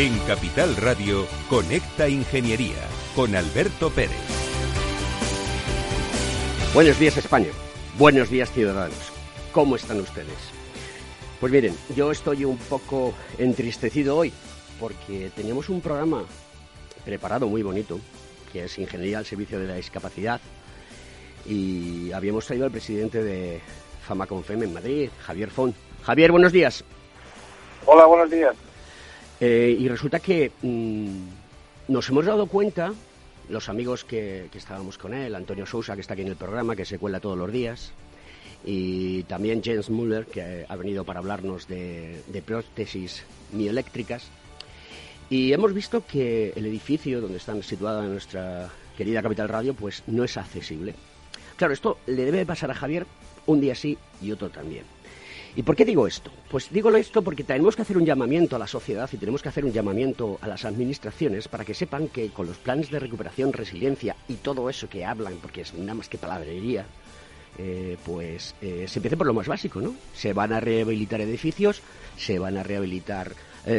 En Capital Radio, Conecta Ingeniería, con Alberto Pérez. Buenos días, España. Buenos días, ciudadanos. ¿Cómo están ustedes? Pues miren, yo estoy un poco entristecido hoy, porque teníamos un programa preparado muy bonito, que es Ingeniería al servicio de la discapacidad, y habíamos traído al presidente de FamaConfeme en Madrid, Javier Font. Javier, buenos días. Hola, buenos días. Y resulta que nos hemos dado cuenta, los amigos que estábamos con él, Antonio Sousa, que está aquí en el programa, que se cuela todos los días, y también James Muller, que ha venido para hablarnos de prótesis mioeléctricas, y hemos visto que el edificio donde está situada nuestra querida Capital Radio, pues no es accesible. Claro, esto le debe pasar a Javier un día sí y otro también. ¿Y por qué digo esto? Pues digo esto porque tenemos que hacer un llamamiento a la sociedad y tenemos que hacer un llamamiento a las administraciones para que sepan que con los planes de recuperación, resiliencia y todo eso que hablan, porque es nada más que palabrería, se empiece por lo más básico, ¿no? Se van a rehabilitar edificios, se van a rehabilitar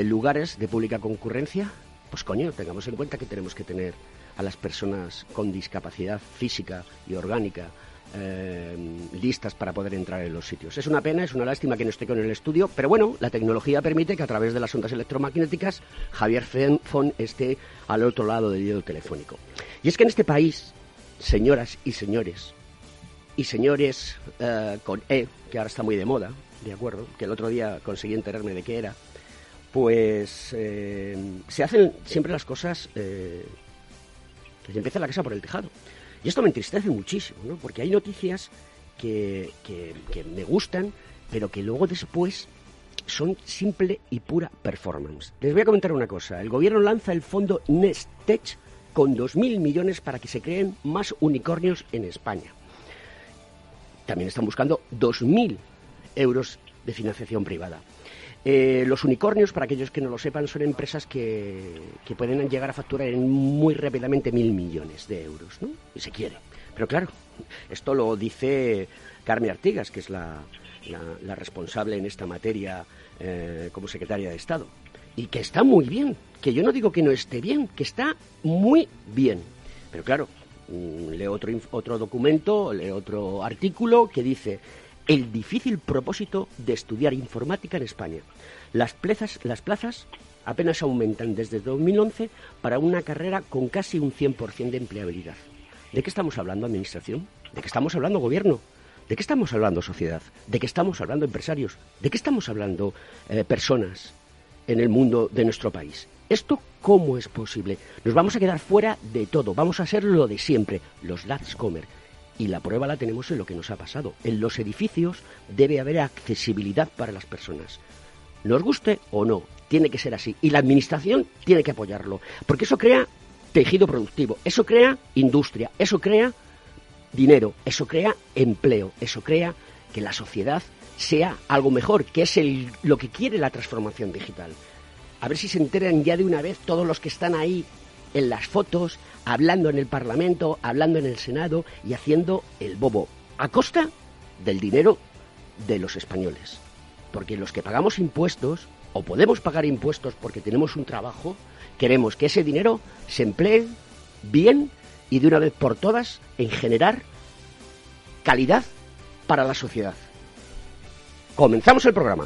lugares de pública concurrencia. Pues coño, tengamos en cuenta que tenemos que tener a las personas con discapacidad física y orgánica listas para poder entrar en los sitios. Es una pena, es una lástima que no esté con el estudio, pero bueno, la tecnología permite que a través de las ondas electromagnéticas Javier Font esté al otro lado del hilo telefónico. Y es que en este país, señoras y señores con E, que ahora está muy de moda, de acuerdo, que el otro día conseguí enterarme de qué era, pues se hacen siempre las cosas que se empieza la casa por el tejado. Y esto me entristece muchísimo, ¿no? Porque hay noticias que me gustan, pero que luego después son simple y pura performance. Les voy a comentar una cosa. El gobierno lanza el fondo Nextech con 2.000 millones para que se creen más unicornios en España. También están buscando 2.000 euros de financiación privada. Los unicornios, para aquellos que no lo sepan, son empresas que pueden llegar a facturar muy rápidamente 1.000 millones de euros, ¿no? Y se quiere. Pero claro, esto lo dice Carmen Artigas, que es la responsable en esta materia como secretaria de Estado. Y que está muy bien, que yo no digo que no esté bien, que está muy bien. Pero claro, leo otro documento, leo otro artículo que dice: el difícil propósito de estudiar informática en España. Las plazas apenas aumentan desde 2011 para una carrera con casi un 100% de empleabilidad. ¿De qué estamos hablando, administración? ¿De qué estamos hablando, gobierno? ¿De qué estamos hablando, sociedad? ¿De qué estamos hablando, empresarios? ¿De qué estamos hablando, personas en el mundo de nuestro país? ¿Esto cómo es posible? Nos vamos a quedar fuera de todo. Vamos a ser lo de siempre, los latecomers. Y la prueba la tenemos en lo que nos ha pasado. En los edificios debe haber accesibilidad para las personas. Nos guste o no, tiene que ser así. Y la administración tiene que apoyarlo. Porque eso crea tejido productivo, eso crea industria, eso crea dinero, eso crea empleo, eso crea que la sociedad sea algo mejor, que es lo que quiere la transformación digital. A ver si se enteran ya de una vez todos los que están ahí en las fotos, hablando en el Parlamento, hablando en el Senado y haciendo el bobo, a costa del dinero de los españoles. Porque los que pagamos impuestos, o podemos pagar impuestos porque tenemos un trabajo, queremos que ese dinero se emplee bien y de una vez por todas en generar calidad para la sociedad. Comenzamos el programa.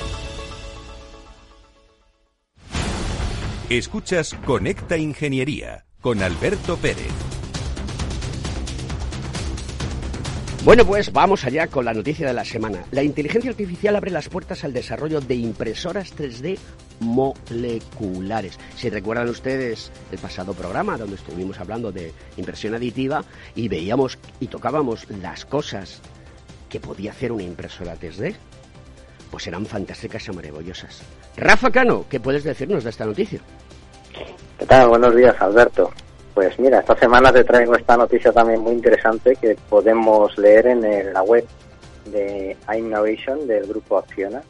Escuchas Conecta Ingeniería con Alberto Pérez. Bueno, pues vamos allá con la noticia de la semana. La inteligencia artificial abre las puertas al desarrollo de impresoras 3D moleculares. Si recuerdan ustedes el pasado programa donde estuvimos hablando de impresión aditiva y veíamos y tocábamos las cosas que podía hacer una impresora 3D, pues serán fantásticas y maravillosas. Rafa Cano, ¿qué puedes decirnos de esta noticia? ¿Qué tal? Buenos días, Alberto. Pues mira, esta semana te traigo esta noticia también muy interesante que podemos leer en la web de I'mnovation del grupo Acciona.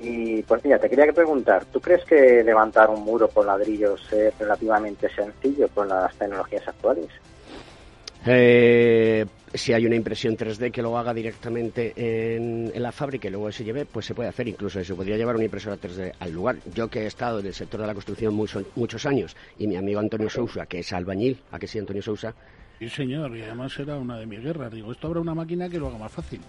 Y pues mira, te quería preguntar, ¿tú crees que levantar un muro con ladrillos es relativamente sencillo con las tecnologías actuales? Si hay una impresión 3D que lo haga directamente en la fábrica y luego se lleve, pues se puede hacer. Incluso se podría llevar una impresora 3D al lugar. Yo, que he estado en el sector de la construcción muchos años, y mi amigo Antonio Sousa, que es albañil, ¿a que sí, Antonio Sousa? Sí, señor, y además era una de mis guerras. Digo, esto habrá una máquina que lo haga más fácil.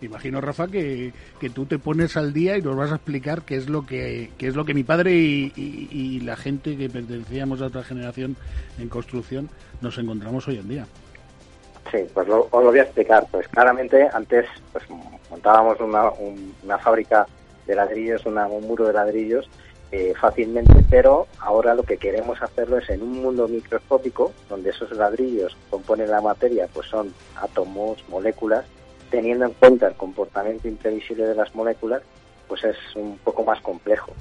Imagino, Rafa, que tú te pones al día y nos vas a explicar qué es lo que mi padre y la gente que pertenecíamos a otra generación en construcción nos encontramos hoy en día. Sí, pues os lo voy a explicar. Pues claramente antes pues montábamos una fábrica de ladrillos, un muro de ladrillos fácilmente, pero ahora lo que queremos hacerlo es en un mundo microscópico donde esos ladrillos componen la materia, pues son átomos, moléculas. Teniendo en cuenta el comportamiento imprevisible de las moléculas, pues es un poco más complejo.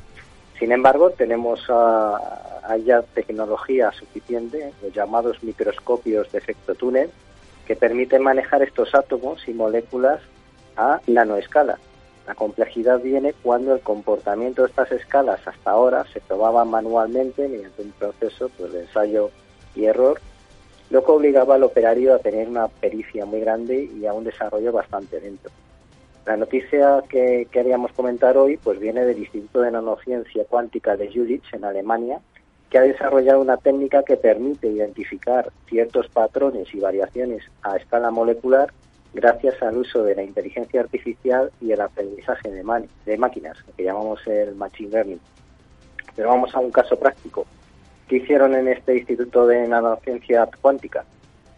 Sin embargo, tenemos ya tecnología suficiente, los llamados microscopios de efecto túnel, que permiten manejar estos átomos y moléculas a nanoescala. La complejidad viene cuando el comportamiento de estas escalas hasta ahora se probaba manualmente mediante un proceso pues, de ensayo y error, lo que obligaba al operario a tener una pericia muy grande y a un desarrollo bastante lento. La noticia que queríamos comentar hoy pues viene del Instituto de Nanociencia Cuántica de Jülich, en Alemania, que ha desarrollado una técnica que permite identificar ciertos patrones y variaciones a escala molecular gracias al uso de la inteligencia artificial y el aprendizaje de máquinas, que llamamos el machine learning. Pero vamos a un caso práctico. ¿Qué hicieron en este Instituto de Nanociencia Cuántica?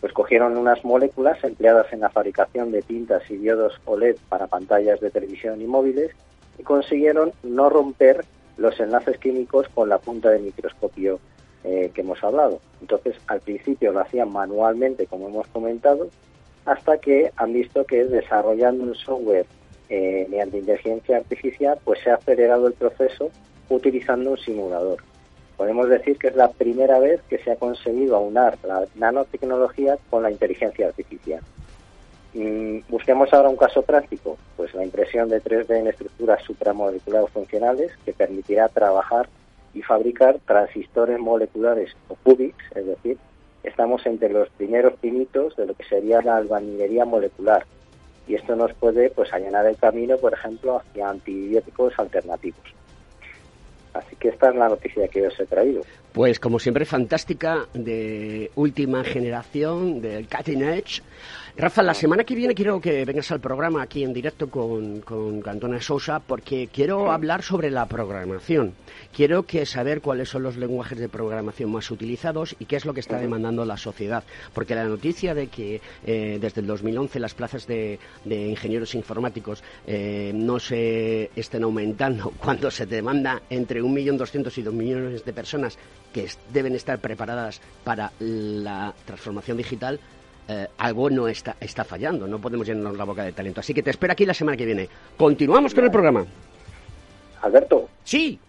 Pues cogieron unas moléculas empleadas en la fabricación de tintas y diodos OLED para pantallas de televisión y móviles y consiguieron no romper los enlaces químicos con la punta del microscopio que hemos hablado. Entonces, al principio lo hacían manualmente, como hemos comentado, hasta que han visto que desarrollando un software mediante inteligencia artificial, pues se ha acelerado el proceso utilizando un simulador. Podemos decir que es la primera vez que se ha conseguido aunar la nanotecnología con la inteligencia artificial. Busquemos ahora un caso práctico, pues la impresión de 3D en estructuras supramoleculares funcionales que permitirá trabajar y fabricar transistores moleculares o qubits, es decir, estamos entre los primeros pinitos de lo que sería la albañilería molecular y esto nos puede pues allanar el camino, por ejemplo, hacia antibióticos alternativos. Así que esta es la noticia que os he traído. Pues como siempre, fantástica, de última generación, del cutting edge. Rafa, la semana que viene quiero que vengas al programa aquí en directo con Antonio Sousa, porque quiero hablar sobre la programación. Quiero saber cuáles son los lenguajes de programación más utilizados y qué es lo que está demandando la sociedad. Porque la noticia de que desde el 2011 las plazas de ingenieros informáticos no se estén aumentando cuando se demanda entre 1.200.000 y 2 millones de personas que deben estar preparadas para la transformación digital, algo no está fallando. No podemos llenarnos la boca de talento. Así que te espero aquí la semana que viene. Continuamos con el programa. Alberto. Sí.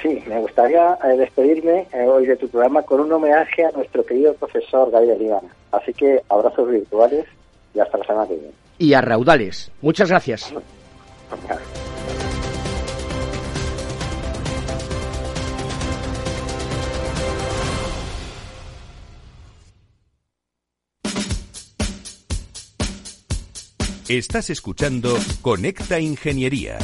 Sí, me gustaría despedirme hoy de tu programa con un homenaje a nuestro querido profesor Gabriel Líbana. Así que abrazos virtuales y hasta la semana que viene. Y a raudales. Muchas gracias. Estás escuchando Conecta Ingeniería.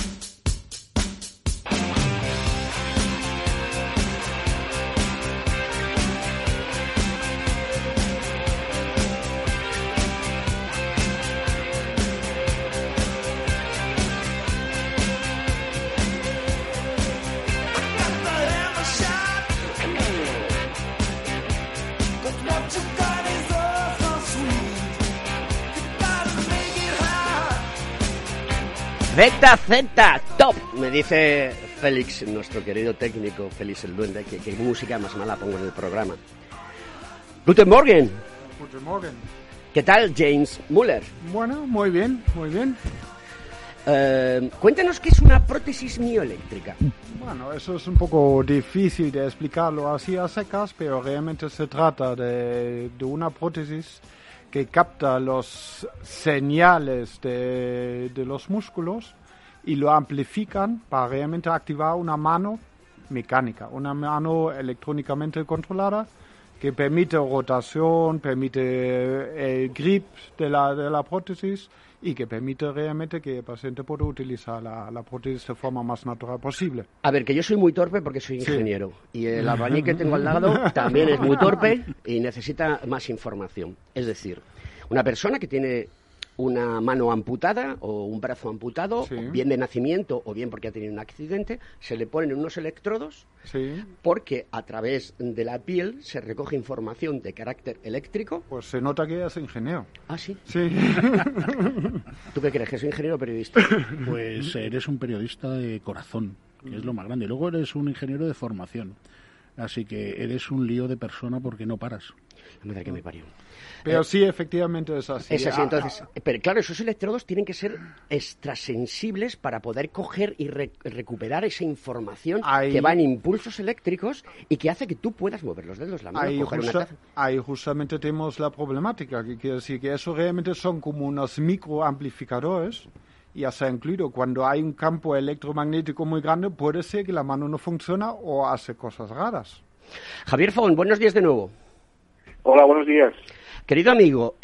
Recta Z, top, me dice Félix, nuestro querido técnico, Félix el Duende, que música más mala pongo en el programa. Guten Morgen. Guten Morgen. ¿Qué tal, James Muller? Bueno, muy bien, muy bien. Cuéntanos qué es una prótesis mioeléctrica. Bueno, eso es un poco difícil de explicarlo así a secas, pero realmente se trata de una prótesis que capta los señales de los músculos y lo amplifican para realmente activar una mano mecánica, una mano electrónicamente controlada que permite rotación, permite el grip de la prótesis y que permite realmente que el paciente pueda utilizar la prótesis de forma más natural posible. A ver, que yo soy muy torpe porque soy ingeniero, sí. Y el albañil que tengo al lado también es muy torpe y necesita más información. Es decir, una persona que tiene una mano amputada o un brazo amputado, sí, bien de nacimiento o bien porque ha tenido un accidente, se le ponen unos electrodos, sí, porque a través de la piel se recoge información de carácter eléctrico. Pues se nota que es ingeniero. Ah, sí. Sí. ¿Tú qué crees? ¿Que soy ingeniero o periodista? Pues eres un periodista de corazón, que es lo más grande. Luego eres un ingeniero de formación, así que eres un lío de persona porque no paras. La verdad que me parió. Pero sí, efectivamente es así. Es así, entonces. Pero claro, esos electrodos tienen que ser extrasensibles para poder coger y recuperar esa información que va en impulsos eléctricos y que hace que tú puedas mover los dedos, la mano, coger una taza. Ahí justamente tenemos la problemática, que quiere decir que eso realmente son como unos microamplificadores. Ya se ha incluido, cuando hay un campo electromagnético muy grande, puede ser que la mano no funciona o hace cosas raras. Javier Font, buenos días de nuevo. Hola, buenos días. Querido amigo,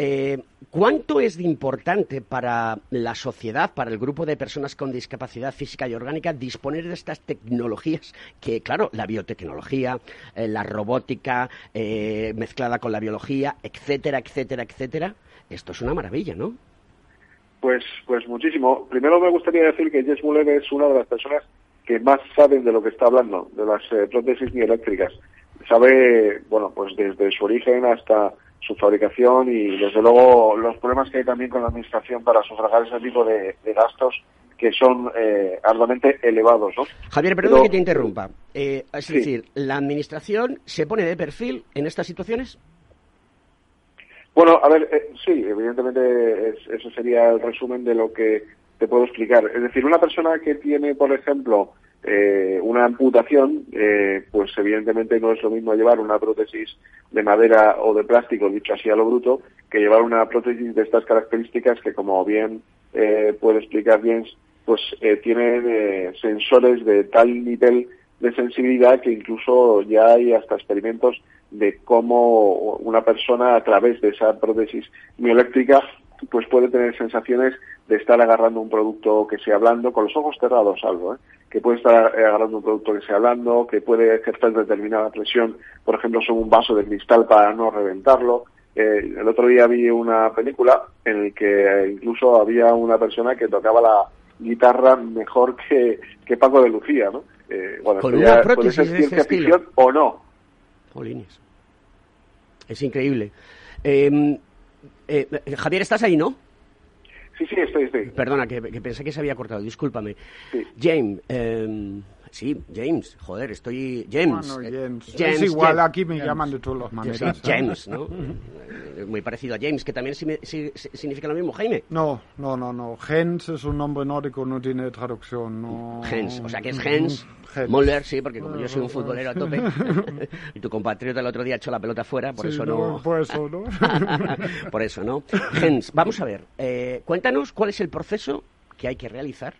¿cuánto es de importante para la sociedad, para el grupo de personas con discapacidad física y orgánica, disponer de estas tecnologías que, claro, la biotecnología, la robótica, mezclada con la biología, etcétera, etcétera, etcétera? Esto es una maravilla, ¿no? Pues muchísimo. Primero me gustaría decir que Jens Müller es una de las personas que más saben de lo que está hablando, de las prótesis mioeléctricas. Sabe, bueno, pues desde su origen hasta su fabricación y, desde luego, los problemas que hay también con la administración para sufragar ese tipo de gastos que son arduamente elevados, ¿no? Javier, perdón que te interrumpa. Es decir, ¿la administración se pone de perfil en estas situaciones? Bueno, a ver, sí, evidentemente eso sería el resumen de lo que te puedo explicar. Es decir, una persona que tiene, por ejemplo, una amputación, pues evidentemente no es lo mismo llevar una prótesis de madera o de plástico, dicho así a lo bruto, que llevar una prótesis de estas características que, como bien puede explicar bien, pues tienen sensores de tal nivel de sensibilidad que incluso ya hay hasta experimentos de cómo una persona a través de esa prótesis mioeléctrica pues puede tener sensaciones de estar agarrando un producto que sea blando, con los ojos cerrados algo, que puede estar agarrando un producto que sea blando, que puede ejercer determinada presión, por ejemplo, sobre un vaso de cristal para no reventarlo. El otro día vi una película en la que incluso había una persona que tocaba la guitarra mejor que Paco de Lucía, ¿no? Bueno, con una prótesis de ese estilo. ¿O no? Polines. Es increíble. Javier, ¿estás ahí, no? Sí, sí, estoy. Perdona, que pensé que se había cortado, discúlpame. Sí. James, joder, estoy... James. Es igual, James. Aquí me llaman de todas las maneras. Sí, James, ¿no? Muy parecido a James, que también significa lo mismo, Jaime. No. Jens es un nombre nórdico, no tiene traducción. No. Jens, o sea que es Jens. Müller, sí, porque como yo soy un futbolero a tope, y tu compatriota el otro día echó la pelota fuera, por eso, ¿no? Jens, vamos a ver, cuéntanos cuál es el proceso que hay que realizar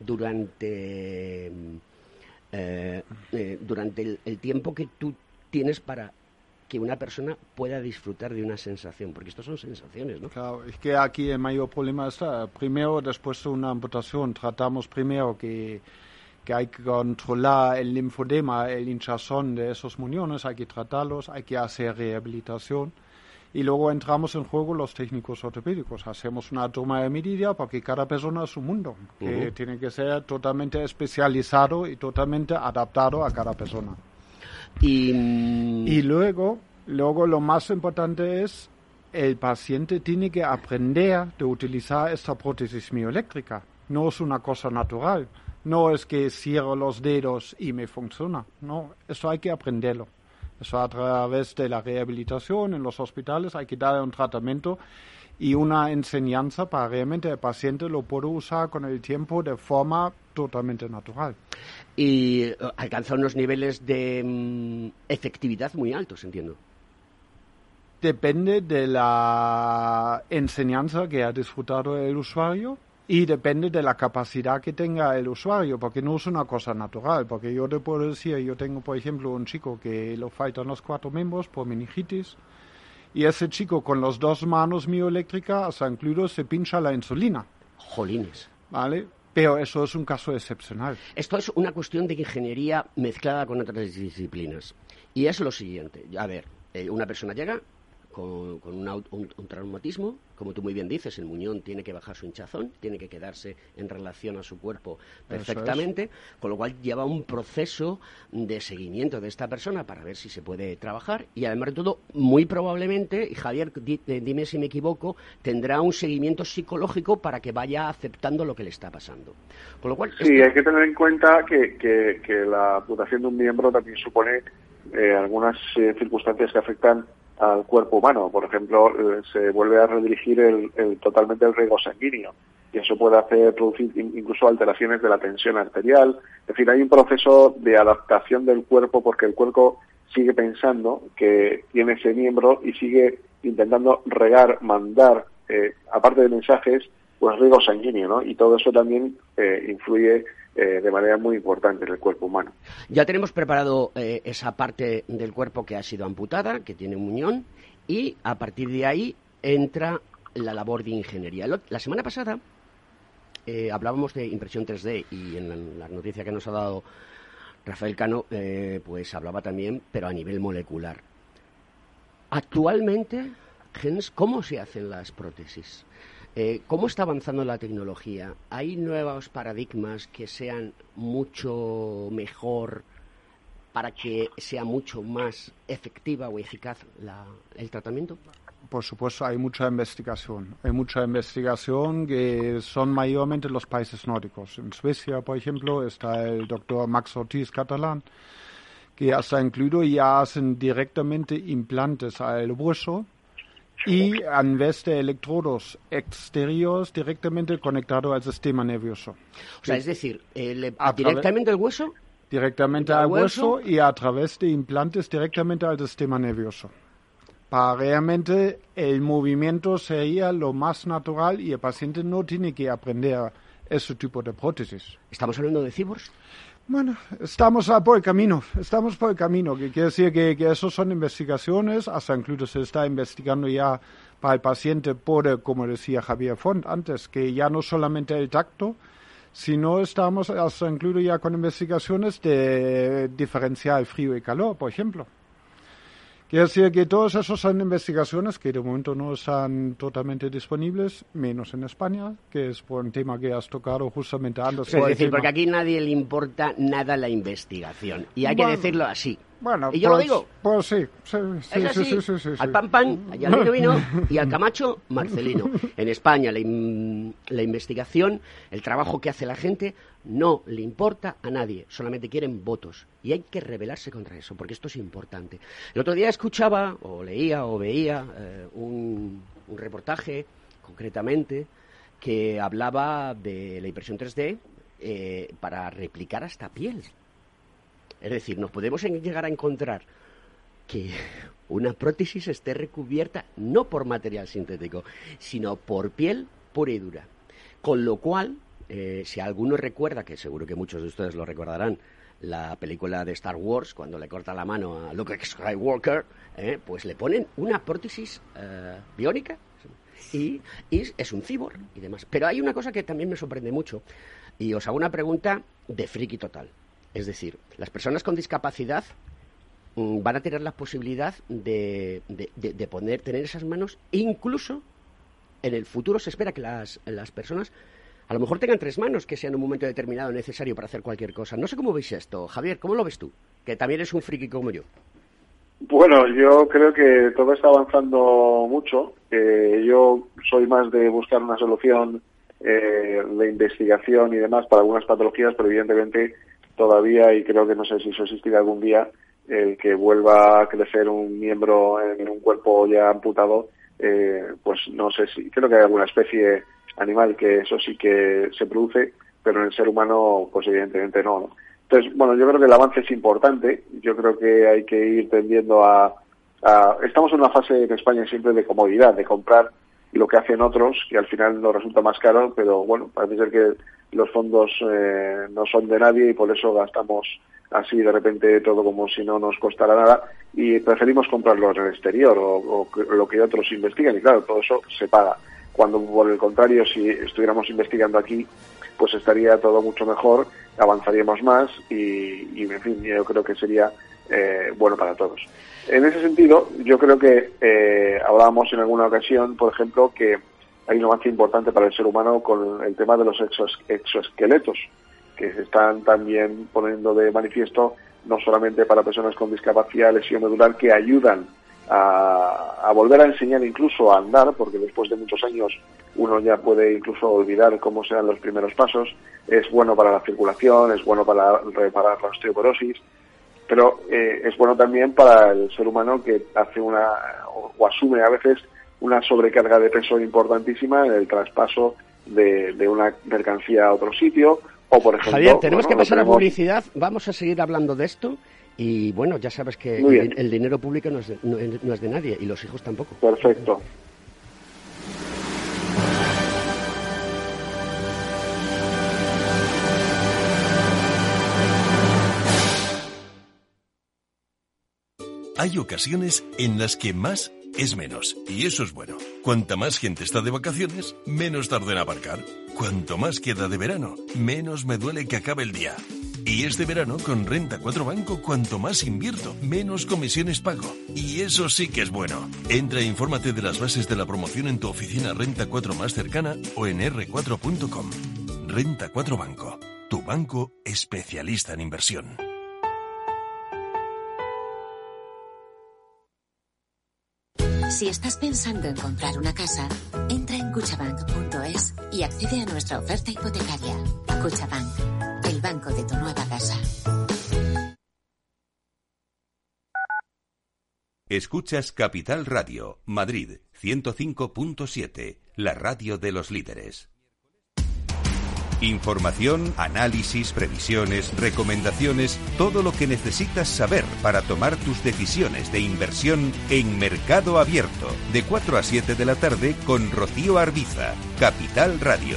durante el tiempo que tú tienes para que una persona pueda disfrutar de una sensación, porque esto son sensaciones, ¿no? Claro, es que aquí el mayor problema está, primero, después de una amputación, tratamos primero que hay que controlar el linfodema, el hinchazón de esos muñones, hay que tratarlos, hay que hacer rehabilitación. Y luego entramos en juego los técnicos ortopédicos. Hacemos una toma de medida porque cada persona es un mundo, que tiene que ser totalmente especializado y totalmente adaptado a cada persona. Y luego lo más importante es el paciente tiene que aprender de utilizar esta prótesis mioeléctrica. No es una cosa natural. No es que cierro los dedos y me funciona. No, eso hay que aprenderlo. Eso a través de la rehabilitación en los hospitales hay que dar un tratamiento y una enseñanza para realmente el paciente lo pueda usar con el tiempo de forma totalmente natural. Y alcanza unos niveles de efectividad muy altos, entiendo. Depende de la enseñanza que ha disfrutado el usuario. Y depende de la capacidad que tenga el usuario, porque no es una cosa natural. Porque yo te puedo decir, yo tengo, por ejemplo, un chico que le faltan los 4 miembros por meningitis, y ese chico con las 2 manos mioeléctricas, incluidos, se pincha la insulina. Jolines. ¿Vale? Pero eso es un caso excepcional. Esto es una cuestión de ingeniería mezclada con otras disciplinas. Y es lo siguiente. A ver, una persona llega con un traumatismo, como tú muy bien dices, el muñón tiene que bajar su hinchazón, tiene que quedarse en relación a su cuerpo perfectamente, con lo cual lleva un proceso de seguimiento de esta persona para ver si se puede trabajar y además de todo, muy probablemente, y Javier, dime si me equivoco, tendrá un seguimiento psicológico para que vaya aceptando lo que le está pasando. Con lo cual, sí, hay que tener en cuenta que la amputación de un miembro también supone algunas circunstancias que afectan al cuerpo humano. Por ejemplo, se vuelve a redirigir totalmente el riego sanguíneo y eso puede producir incluso alteraciones de la tensión arterial. Es decir, hay un proceso de adaptación del cuerpo porque el cuerpo sigue pensando que tiene ese miembro y sigue intentando regar, mandar, aparte de mensajes, pues riego sanguíneo, ¿no? Y todo eso también influye de manera muy importante en el cuerpo humano. Ya tenemos preparado esa parte del cuerpo que ha sido amputada, que tiene un muñón, y a partir de ahí entra la labor de ingeniería. La semana pasada hablábamos de impresión 3D y en la noticia que nos ha dado Rafael Cano, pues hablaba también, pero a nivel molecular. Actualmente, Jens, ¿cómo se hacen las prótesis? ¿Cómo está avanzando la tecnología? ¿Hay nuevos paradigmas que sean mucho mejor para que sea mucho más efectiva o eficaz el tratamiento? Por supuesto, hay mucha investigación. Hay mucha investigación que son mayormente los países nórdicos. En Suecia, por ejemplo, está el doctor Max Ortiz Catalán, que hasta incluido ya hacen directamente implantes al hueso, y en vez de electrodos exteriores directamente conectado al sistema nervioso. O sea, es decir, ¿directamente al hueso? Directamente al hueso y a través de implantes directamente al sistema nervioso. Para realmente el movimiento sería lo más natural y el paciente no tiene que aprender ese tipo de prótesis. ¿Estamos hablando de cyborgs? Bueno, estamos por el camino, que quiere decir que eso son investigaciones, hasta incluso se está investigando ya para el paciente por, como decía Javier Font antes, que ya no solamente el tacto, sino estamos hasta incluso ya con investigaciones de diferenciar frío y calor, por ejemplo. Quiere decir que todas esas son investigaciones que de momento no están totalmente disponibles, menos en España, que es por un tema que has tocado justamente antes. Es decir, porque aquí nadie le importa nada la investigación, y hay que decirlo así. Bueno, ¿y yo lo digo? Pues sí. Al pan pan, al vino y al Camacho, Marcelino. En España la investigación, el trabajo que hace la gente, no le importa a nadie, solamente quieren votos. Y hay que rebelarse contra eso, porque esto es importante. El otro día escuchaba, o leía, o veía un reportaje, concretamente, que hablaba de la impresión 3D para replicar hasta piel. Es decir, nos podemos llegar a encontrar que una prótesis esté recubierta no por material sintético, sino por piel pura y dura. Con lo cual, si alguno recuerda, que seguro que muchos de ustedes lo recordarán, la película de Star Wars, cuando le corta la mano a Luke Skywalker, pues le ponen una prótesis biónica y es un cibor y demás. Pero hay una cosa que también me sorprende mucho, y os hago una pregunta de friki total. Es decir, las personas con discapacidad van a tener la posibilidad de poder tener esas manos, incluso en el futuro se espera que las personas a lo mejor tengan tres manos, que sea en un momento determinado necesario para hacer cualquier cosa. No sé cómo veis esto. Javier, ¿cómo lo ves tú? Que también eres un friki como yo. Bueno, yo creo que todo está avanzando mucho. Yo soy más de buscar una solución de investigación y demás para algunas patologías, pero evidentemente todavía, y creo que no sé si eso existirá algún día, el que vuelva a crecer un miembro en un cuerpo ya amputado, pues no sé si... Creo que hay alguna especie animal que eso sí que se produce, pero en el ser humano pues evidentemente no. Entonces, bueno, yo creo que el avance es importante. Yo creo que hay que ir tendiendo a... Estamos en una fase en España siempre de comodidad, de comprar lo que hacen otros, que al final nos resulta más caro, pero bueno, parece ser que los fondos no son de nadie y por eso gastamos así de repente todo como si no nos costara nada y preferimos comprarlo en el exterior o lo que otros investigan, y claro, todo eso se paga. Cuando por el contrario, si estuviéramos investigando aquí, pues estaría todo mucho mejor, avanzaríamos más y en fin, yo creo que sería bueno para todos. En ese sentido, yo creo que hablábamos en alguna ocasión, por ejemplo, que hay un avance importante para el ser humano con el tema de los exoesqueletos, que se están también poniendo de manifiesto no solamente para personas con discapacidad, lesión medular, que ayudan a volver a enseñar incluso a andar, porque después de muchos años uno ya puede incluso olvidar cómo serán los primeros pasos. Es bueno para la circulación, es bueno para reparar la osteoporosis, pero es bueno también para el ser humano que hace o asume a veces una sobrecarga de peso importantísima en el traspaso de una mercancía a otro sitio, o por ejemplo... Javier, tenemos que pasar a publicidad, vamos a seguir hablando de esto. Y bueno, ya sabes que el dinero público no es de nadie, y los hijos tampoco. Perfecto. Hay ocasiones en las que más es menos, y eso es bueno. Cuanta más gente está de vacaciones, menos tarda en aparcar. Cuanto más queda de verano, menos me duele que acabe el día. Y este verano, con Renta 4 Banco, cuanto más invierto, menos comisiones pago. Y eso sí que es bueno. Entra e infórmate de las bases de la promoción en tu oficina Renta 4 más cercana o en r4.com. Renta 4 Banco, tu banco especialista en inversión. Si estás pensando en comprar una casa, entra en Cuchabank.es y accede a nuestra oferta hipotecaria. Cuchabank, el banco de tu nueva casa. Escuchas Capital Radio, Madrid 105.7, la radio de los líderes. Información, análisis, previsiones, recomendaciones, todo lo que necesitas saber para tomar tus decisiones de inversión en Mercado Abierto, de 4 a 7 de la tarde con Rocío Arbiza, Capital Radio.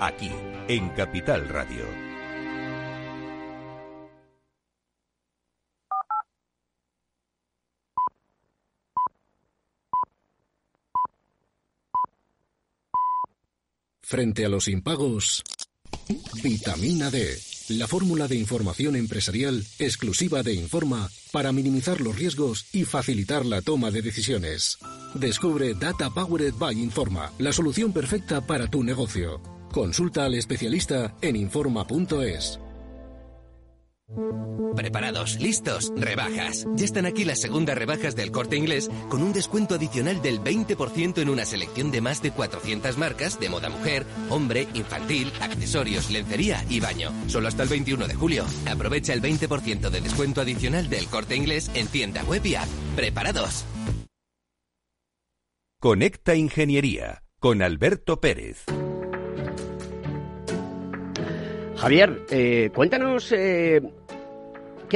Aquí, en Capital Radio. Frente a los impagos, vitamina D, la fórmula de información empresarial exclusiva de Informa para minimizar los riesgos y facilitar la toma de decisiones. Descubre Data Powered by Informa, la solución perfecta para tu negocio. Consulta al especialista en Informa.es. Preparados, listos, rebajas. Ya están aquí las segundas rebajas del Corte Inglés con un descuento adicional del 20% en una selección de más de 400 marcas de moda mujer, hombre, infantil, accesorios, lencería y baño. Solo hasta el 21 de julio. Aprovecha el 20% de descuento adicional del Corte Inglés en tienda web y app. ¡Preparados! Conecta Ingeniería con Alberto Pérez. Javier, cuéntanos qué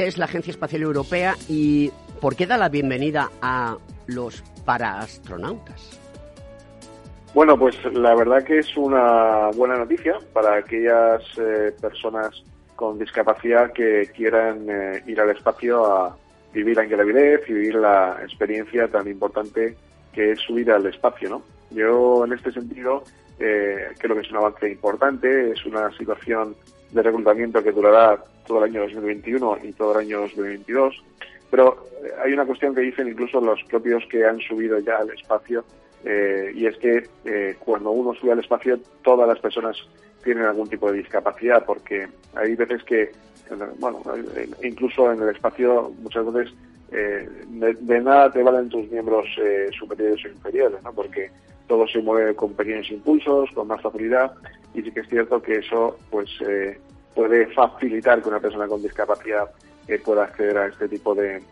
es la Agencia Espacial Europea y por qué da la bienvenida a los paraastronautas. Bueno, pues la verdad que es una buena noticia para aquellas personas con discapacidad que quieran ir al espacio a vivir la ingravidez y vivir la experiencia tan importante que es subir al espacio, ¿no? Yo, en este sentido, creo que es un avance importante, es una situación de reclutamiento que durará todo el año 2021 y todo el año 2022, pero hay una cuestión que dicen incluso los propios que han subido ya al espacio, y es que cuando uno sube al espacio todas las personas tienen algún tipo de discapacidad, porque hay veces que, bueno, incluso en el espacio muchas veces de nada te valen tus miembros superiores o inferiores, ¿no? Porque todo se mueve con pequeños impulsos, con más facilidad, y sí que es cierto que eso pues puede facilitar que una persona con discapacidad pueda acceder a este tipo de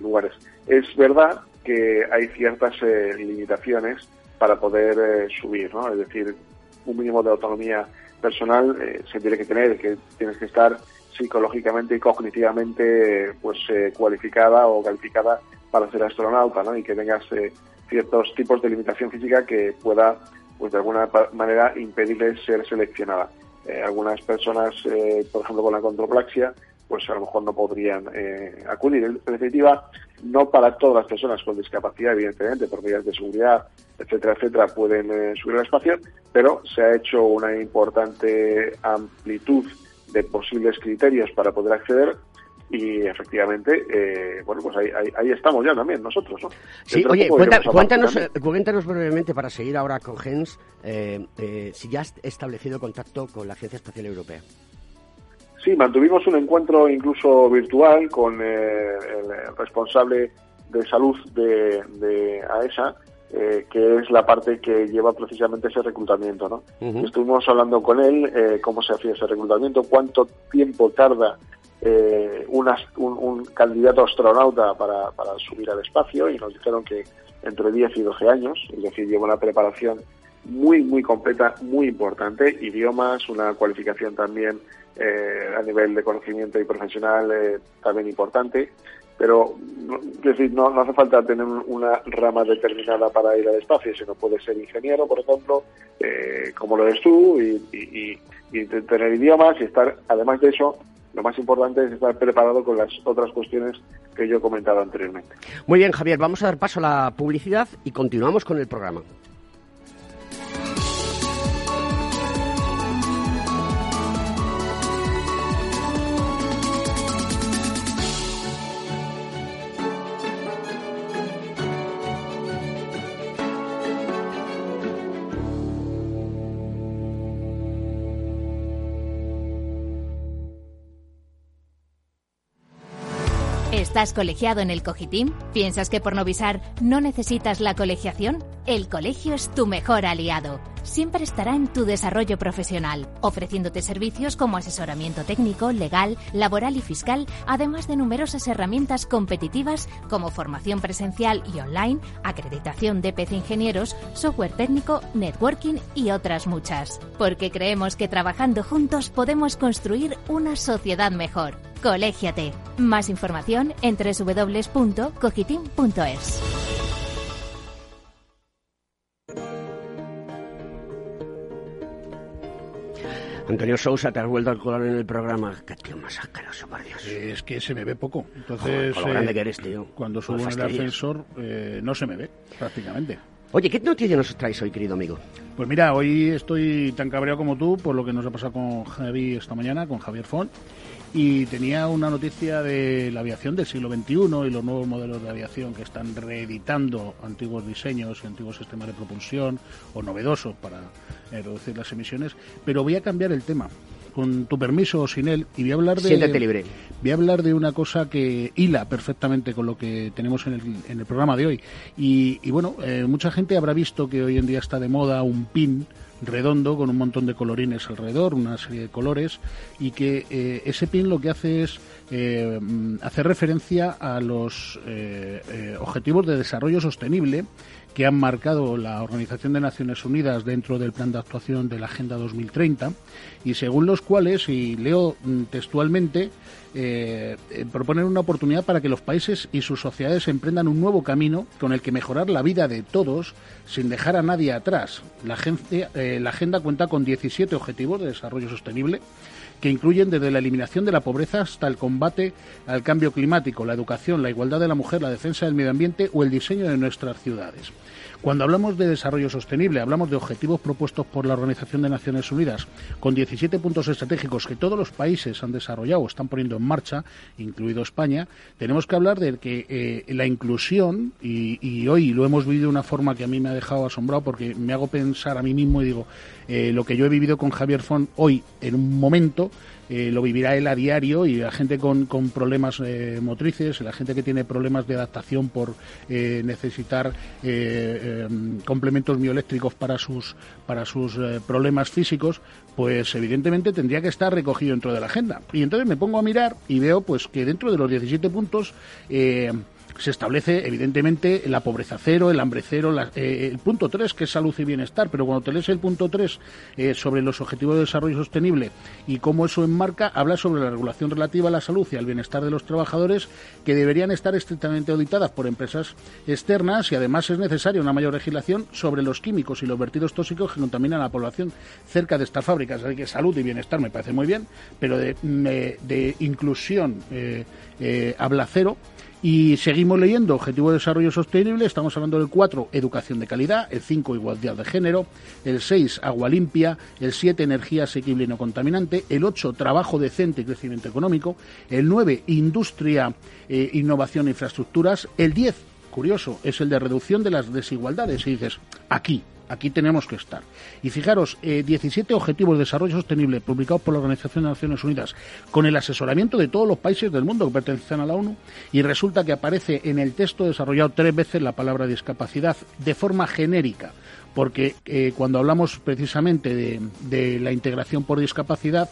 lugares. Es verdad que hay ciertas limitaciones para poder subir, ¿no? Es decir, un mínimo de autonomía personal se tiene que tener, que tienes que estar psicológicamente y cognitivamente pues cualificada o calificada para ser astronauta, ¿no? Y que tengas ciertos tipos de limitación física que pueda, pues de alguna manera, impedirles ser seleccionada. Algunas personas, por ejemplo, con la condroplasia, pues a lo mejor no podrían acudir. En definitiva, no para todas las personas con discapacidad, evidentemente, por medidas de seguridad, etcétera, etcétera, pueden subir al espacio, pero se ha hecho una importante amplitud de posibles criterios para poder acceder y efectivamente, bueno, pues ahí estamos ya también nosotros, ¿no? Sí, dentro oye, cuéntanos brevemente, para seguir ahora con Jens, si ya has establecido contacto con la Agencia Espacial Europea. Sí, mantuvimos un encuentro incluso virtual con el responsable de salud de AESA, que es la parte que lleva precisamente ese reclutamiento, ¿no? Uh-huh. Estuvimos hablando con él, cómo se hacía ese reclutamiento, cuánto tiempo tarda un candidato astronauta para subir al espacio, y nos dijeron que entre 10 y 12 años, es decir, lleva una preparación muy, muy completa, muy importante, idiomas, una cualificación también a nivel de conocimiento y profesional también importante, pero es decir, no hace falta tener una rama determinada para ir al espacio, sino puede ser ingeniero, por ejemplo, como lo eres tú, y tener idiomas y estar, además de eso, lo más importante es estar preparado con las otras cuestiones que yo he comentado anteriormente. Muy bien, Javier, vamos a dar paso a la publicidad y continuamos con el programa. ¿Estás colegiado en el Cogitin? ¿Piensas que por no visar no necesitas la colegiación? El colegio es tu mejor aliado. Siempre estará en tu desarrollo profesional, ofreciéndote servicios como asesoramiento técnico, legal, laboral y fiscal, además de numerosas herramientas competitivas como formación presencial y online, acreditación de PC ingenieros, software técnico, networking y otras muchas. Porque creemos que trabajando juntos podemos construir una sociedad mejor. Colégiate. Más información en www.cogitin.es. Antonio Sousa, te has vuelto a colar en el programa. Qué tío más asqueroso, por Dios. Es que se me ve poco. Entonces, con lo grande que eres, tío. Cuando subo en el ascensor no se me ve, prácticamente. Oye, ¿qué noticias nos traes hoy, querido amigo? Pues mira, hoy estoy tan cabreado como tú por lo que nos ha pasado con Javi esta mañana, con Javier Font. Y tenía una noticia de la aviación del siglo XXI y los nuevos modelos de aviación que están reeditando antiguos diseños y antiguos sistemas de propulsión o novedosos para reducir las emisiones. Pero voy a cambiar el tema con tu permiso o sin él, y voy a hablar de... Siéntate libre. Voy a hablar de una cosa que hila perfectamente con lo que tenemos en el programa de hoy. Y bueno, mucha gente habrá visto que hoy en día está de moda un pin redondo con un montón de colorines alrededor, una serie de colores, y que ese pin lo que hace es hacer referencia a los Objetivos de Desarrollo Sostenible que han marcado la Organización de Naciones Unidas dentro del plan de actuación de la Agenda 2030, y según los cuales, y leo textualmente, proponen una oportunidad para que los países y sus sociedades emprendan un nuevo camino con el que mejorar la vida de todos sin dejar a nadie atrás. La agenda cuenta con 17 Objetivos de Desarrollo Sostenible, que incluyen desde la eliminación de la pobreza hasta el combate al cambio climático, la educación, la igualdad de la mujer, la defensa del medio ambiente o el diseño de nuestras ciudades. Cuando hablamos de desarrollo sostenible, hablamos de objetivos propuestos por la Organización de Naciones Unidas, con 17 puntos estratégicos que todos los países han desarrollado o están poniendo en marcha, incluido España. Tenemos que hablar de que la inclusión, y hoy lo hemos vivido de una forma que a mí me ha dejado asombrado, porque me hago pensar a mí mismo y digo, lo que yo he vivido con Javier Font hoy, en un momento, lo vivirá él a diario, y la gente con problemas motrices, la gente que tiene problemas de adaptación por necesitar complementos mioeléctricos para sus problemas físicos, pues evidentemente tendría que estar recogido dentro de la agenda. Y entonces me pongo a mirar y veo pues que dentro de los 17 puntos... se establece, evidentemente, la pobreza cero, el hambre cero, el punto 3, que es salud y bienestar. Pero cuando te lees el punto 3 sobre los Objetivos de Desarrollo Sostenible y cómo eso enmarca, habla sobre la regulación relativa a la salud y al bienestar de los trabajadores, que deberían estar estrictamente auditadas por empresas externas, y además es necesaria una mayor legislación sobre los químicos y los vertidos tóxicos que contaminan a la población cerca de estas fábricas. Así que salud y bienestar me parece muy bien, pero de inclusión habla cero. Y seguimos leyendo, Objetivo de Desarrollo Sostenible, estamos hablando del 4, educación de calidad, el 5, igualdad de género, el 6, agua limpia, el 7, energía asequible y no contaminante, el 8, trabajo decente y crecimiento económico, el 9, industria, innovación e infraestructuras, el 10, curioso, es el de reducción de las desigualdades, y dices, aquí tenemos que estar. Y fijaros, 17 Objetivos de Desarrollo Sostenible publicados por la Organización de Naciones Unidas con el asesoramiento de todos los países del mundo que pertenecen a la ONU, y resulta que aparece en el texto desarrollado 3 veces la palabra discapacidad de forma genérica, porque cuando hablamos precisamente de la integración por discapacidad,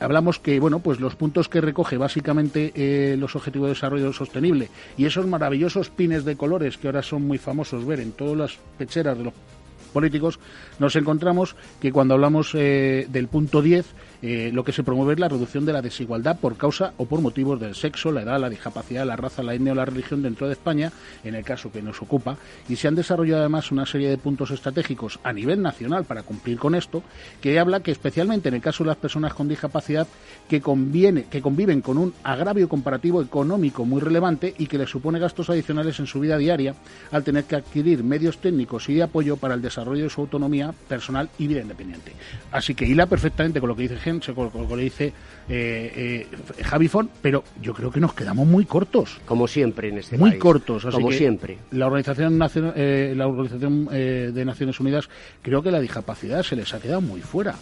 hablamos que, bueno, pues los puntos que recoge básicamente los Objetivos de Desarrollo Sostenible y esos maravillosos pines de colores que ahora son muy famosos ver en todas las pecheras de los políticos, nos encontramos que cuando hablamos del punto 10, lo que se promueve es la reducción de la desigualdad por causa o por motivos del sexo, la edad, la discapacidad, la raza, la etnia o la religión dentro de España, en el caso que nos ocupa, y se han desarrollado además una serie de puntos estratégicos a nivel nacional para cumplir con esto, que habla que especialmente en el caso de las personas con discapacidad que conviven con un agravio comparativo económico muy relevante y que les supone gastos adicionales en su vida diaria al tener que adquirir medios técnicos y de apoyo para el desarrollo de su autonomía personal y vida independiente. Así que hila perfectamente con lo que dice Gente, con lo que dice Javi Font, pero yo creo que nos quedamos muy cortos. Como siempre en este país. Muy cortos. Así como que siempre. La Organización de Naciones Unidas, creo que la discapacidad se les ha quedado muy fuera.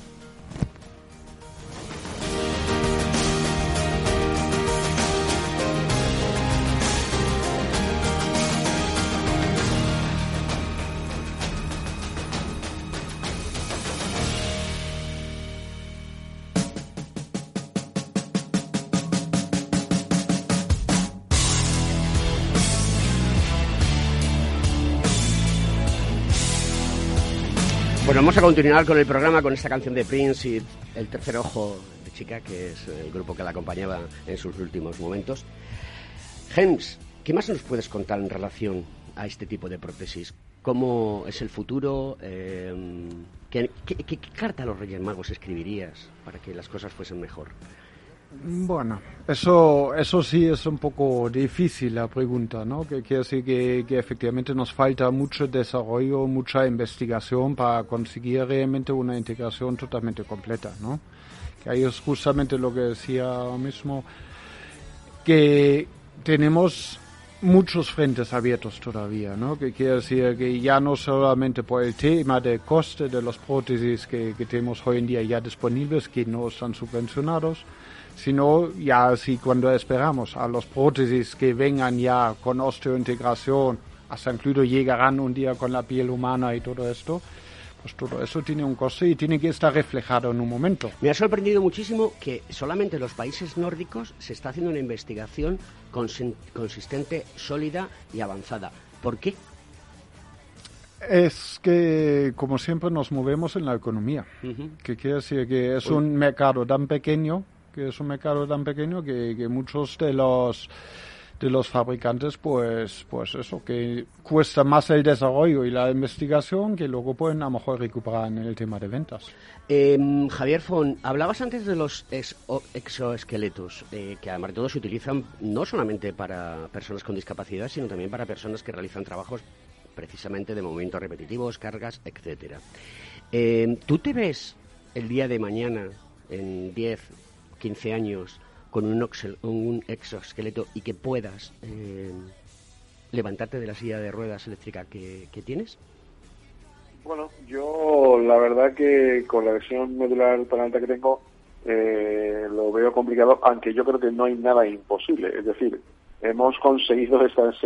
Bueno, vamos a continuar con el programa con esta canción de Prince y El Tercer Ojo de Chica, que es el grupo que la acompañaba en sus últimos momentos. Jens, ¿qué más nos puedes contar en relación a este tipo de prótesis? ¿Cómo es el futuro? ¿Qué carta a los Reyes Magos escribirías para que las cosas fuesen mejor? Bueno, eso sí es un poco difícil la pregunta, ¿no? Que quiere decir que efectivamente nos falta mucho desarrollo, mucha investigación para conseguir realmente una integración totalmente completa, ¿no? Que ahí es justamente lo que decía ahora mismo, que tenemos muchos frentes abiertos todavía, ¿no? Que quiere decir que ya no solamente por el tema del coste de las prótesis que tenemos hoy en día ya disponibles, que no están subvencionados, sino ya si cuando esperamos a las prótesis que vengan ya con osteointegración, hasta incluso llegarán un día con la piel humana y todo esto, pues todo eso tiene un coste y tiene que estar reflejado en un momento. Me ha sorprendido muchísimo que solamente en los países nórdicos se está haciendo una investigación consistente, sólida y avanzada. ¿Por qué? Es que, como siempre, nos movemos en la economía. Uh-huh. Que quiere decir que es un mercado tan pequeño, que muchos de los fabricantes, pues eso, que cuesta más el desarrollo y la investigación que luego pueden a lo mejor recuperar en el tema de ventas. Javier Font, hablabas antes de los exoesqueletos, que además de todo se utilizan no solamente para personas con discapacidad, sino también para personas que realizan trabajos precisamente de movimientos repetitivos, cargas, etcétera. ¿Tú te ves el día de mañana, en 10, 15 años, con un exoesqueleto y que puedas levantarte de la silla de ruedas eléctrica que tienes? Bueno, yo la verdad que con la lesión medular tan alta que tengo lo veo complicado, aunque yo creo que no hay nada imposible. Es decir, hemos conseguido estas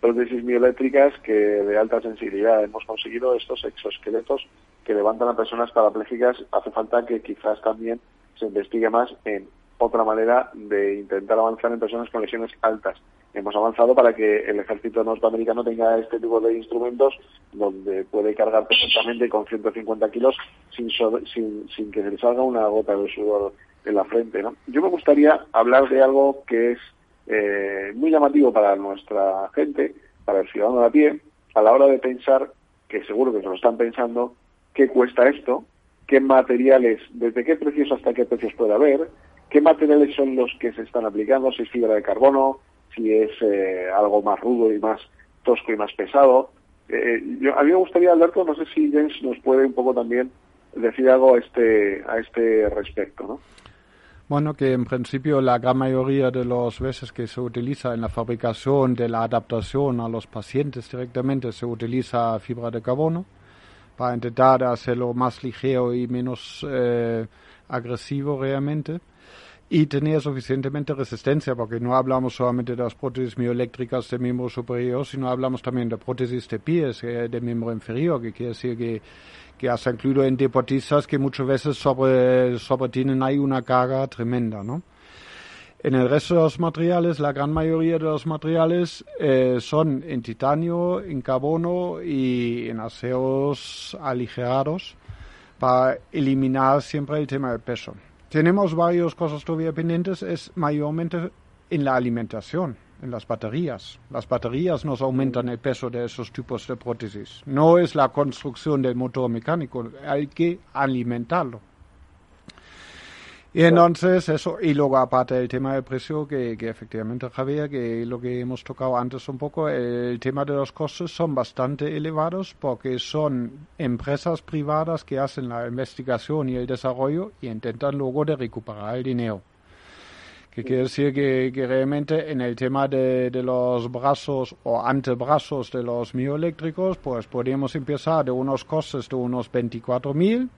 prótesis mioeléctricas que de alta sensibilidad, hemos conseguido estos exoesqueletos que levantan a personas parapléjicas. Hace falta que quizás también se investigue más en otra manera de intentar avanzar en personas con lesiones altas. Hemos avanzado para que el ejército norteamericano tenga este tipo de instrumentos donde puede cargar perfectamente con 150 kilos sin que se le salga una gota de sudor en la frente, ¿no? Yo me gustaría hablar de algo que es muy llamativo para nuestra gente, para el ciudadano de a pie, a la hora de pensar, que seguro que se lo están pensando, ¿qué cuesta esto? ¿Qué materiales? ¿Desde qué precios hasta qué precios puede haber? ¿Qué materiales son los que se están aplicando? Si es fibra de carbono, si es algo más rudo y más tosco y más pesado. A mí me gustaría, Alberto, no sé si James nos puede un poco también decir algo a este respecto, ¿no? Bueno, que en principio la gran mayoría de las veces que se utiliza en la fabricación de la adaptación a los pacientes directamente se utiliza fibra de carbono para intentar hacerlo más ligero y menos agresivo realmente. Y tener suficientemente resistencia, porque no hablamos solamente de las prótesis mioeléctricas de miembro superior, sino hablamos también de prótesis de pies, de miembro inferior, que quiere decir que hasta incluido en deportistas que muchas veces sobre tienen ahí una carga tremenda, ¿no? En el resto de los materiales, la gran mayoría de los materiales son en titanio, en carbono y en aceros aligerados para eliminar siempre el tema del peso. Tenemos varias cosas todavía pendientes, es mayormente en la alimentación, en las baterías. Las baterías nos aumentan el peso de esos tipos de prótesis. No es la construcción del motor mecánico, hay que alimentarlo. Y entonces eso, y luego aparte el tema del precio, que efectivamente, Javier, que lo que hemos tocado antes un poco, el tema de los costes son bastante elevados porque son empresas privadas que hacen la investigación y el desarrollo y intentan luego de recuperar el dinero. Que quiere decir que realmente en el tema de los brazos o antebrazos de los mioeléctricos, pues podríamos empezar de unos costes de unos 24.000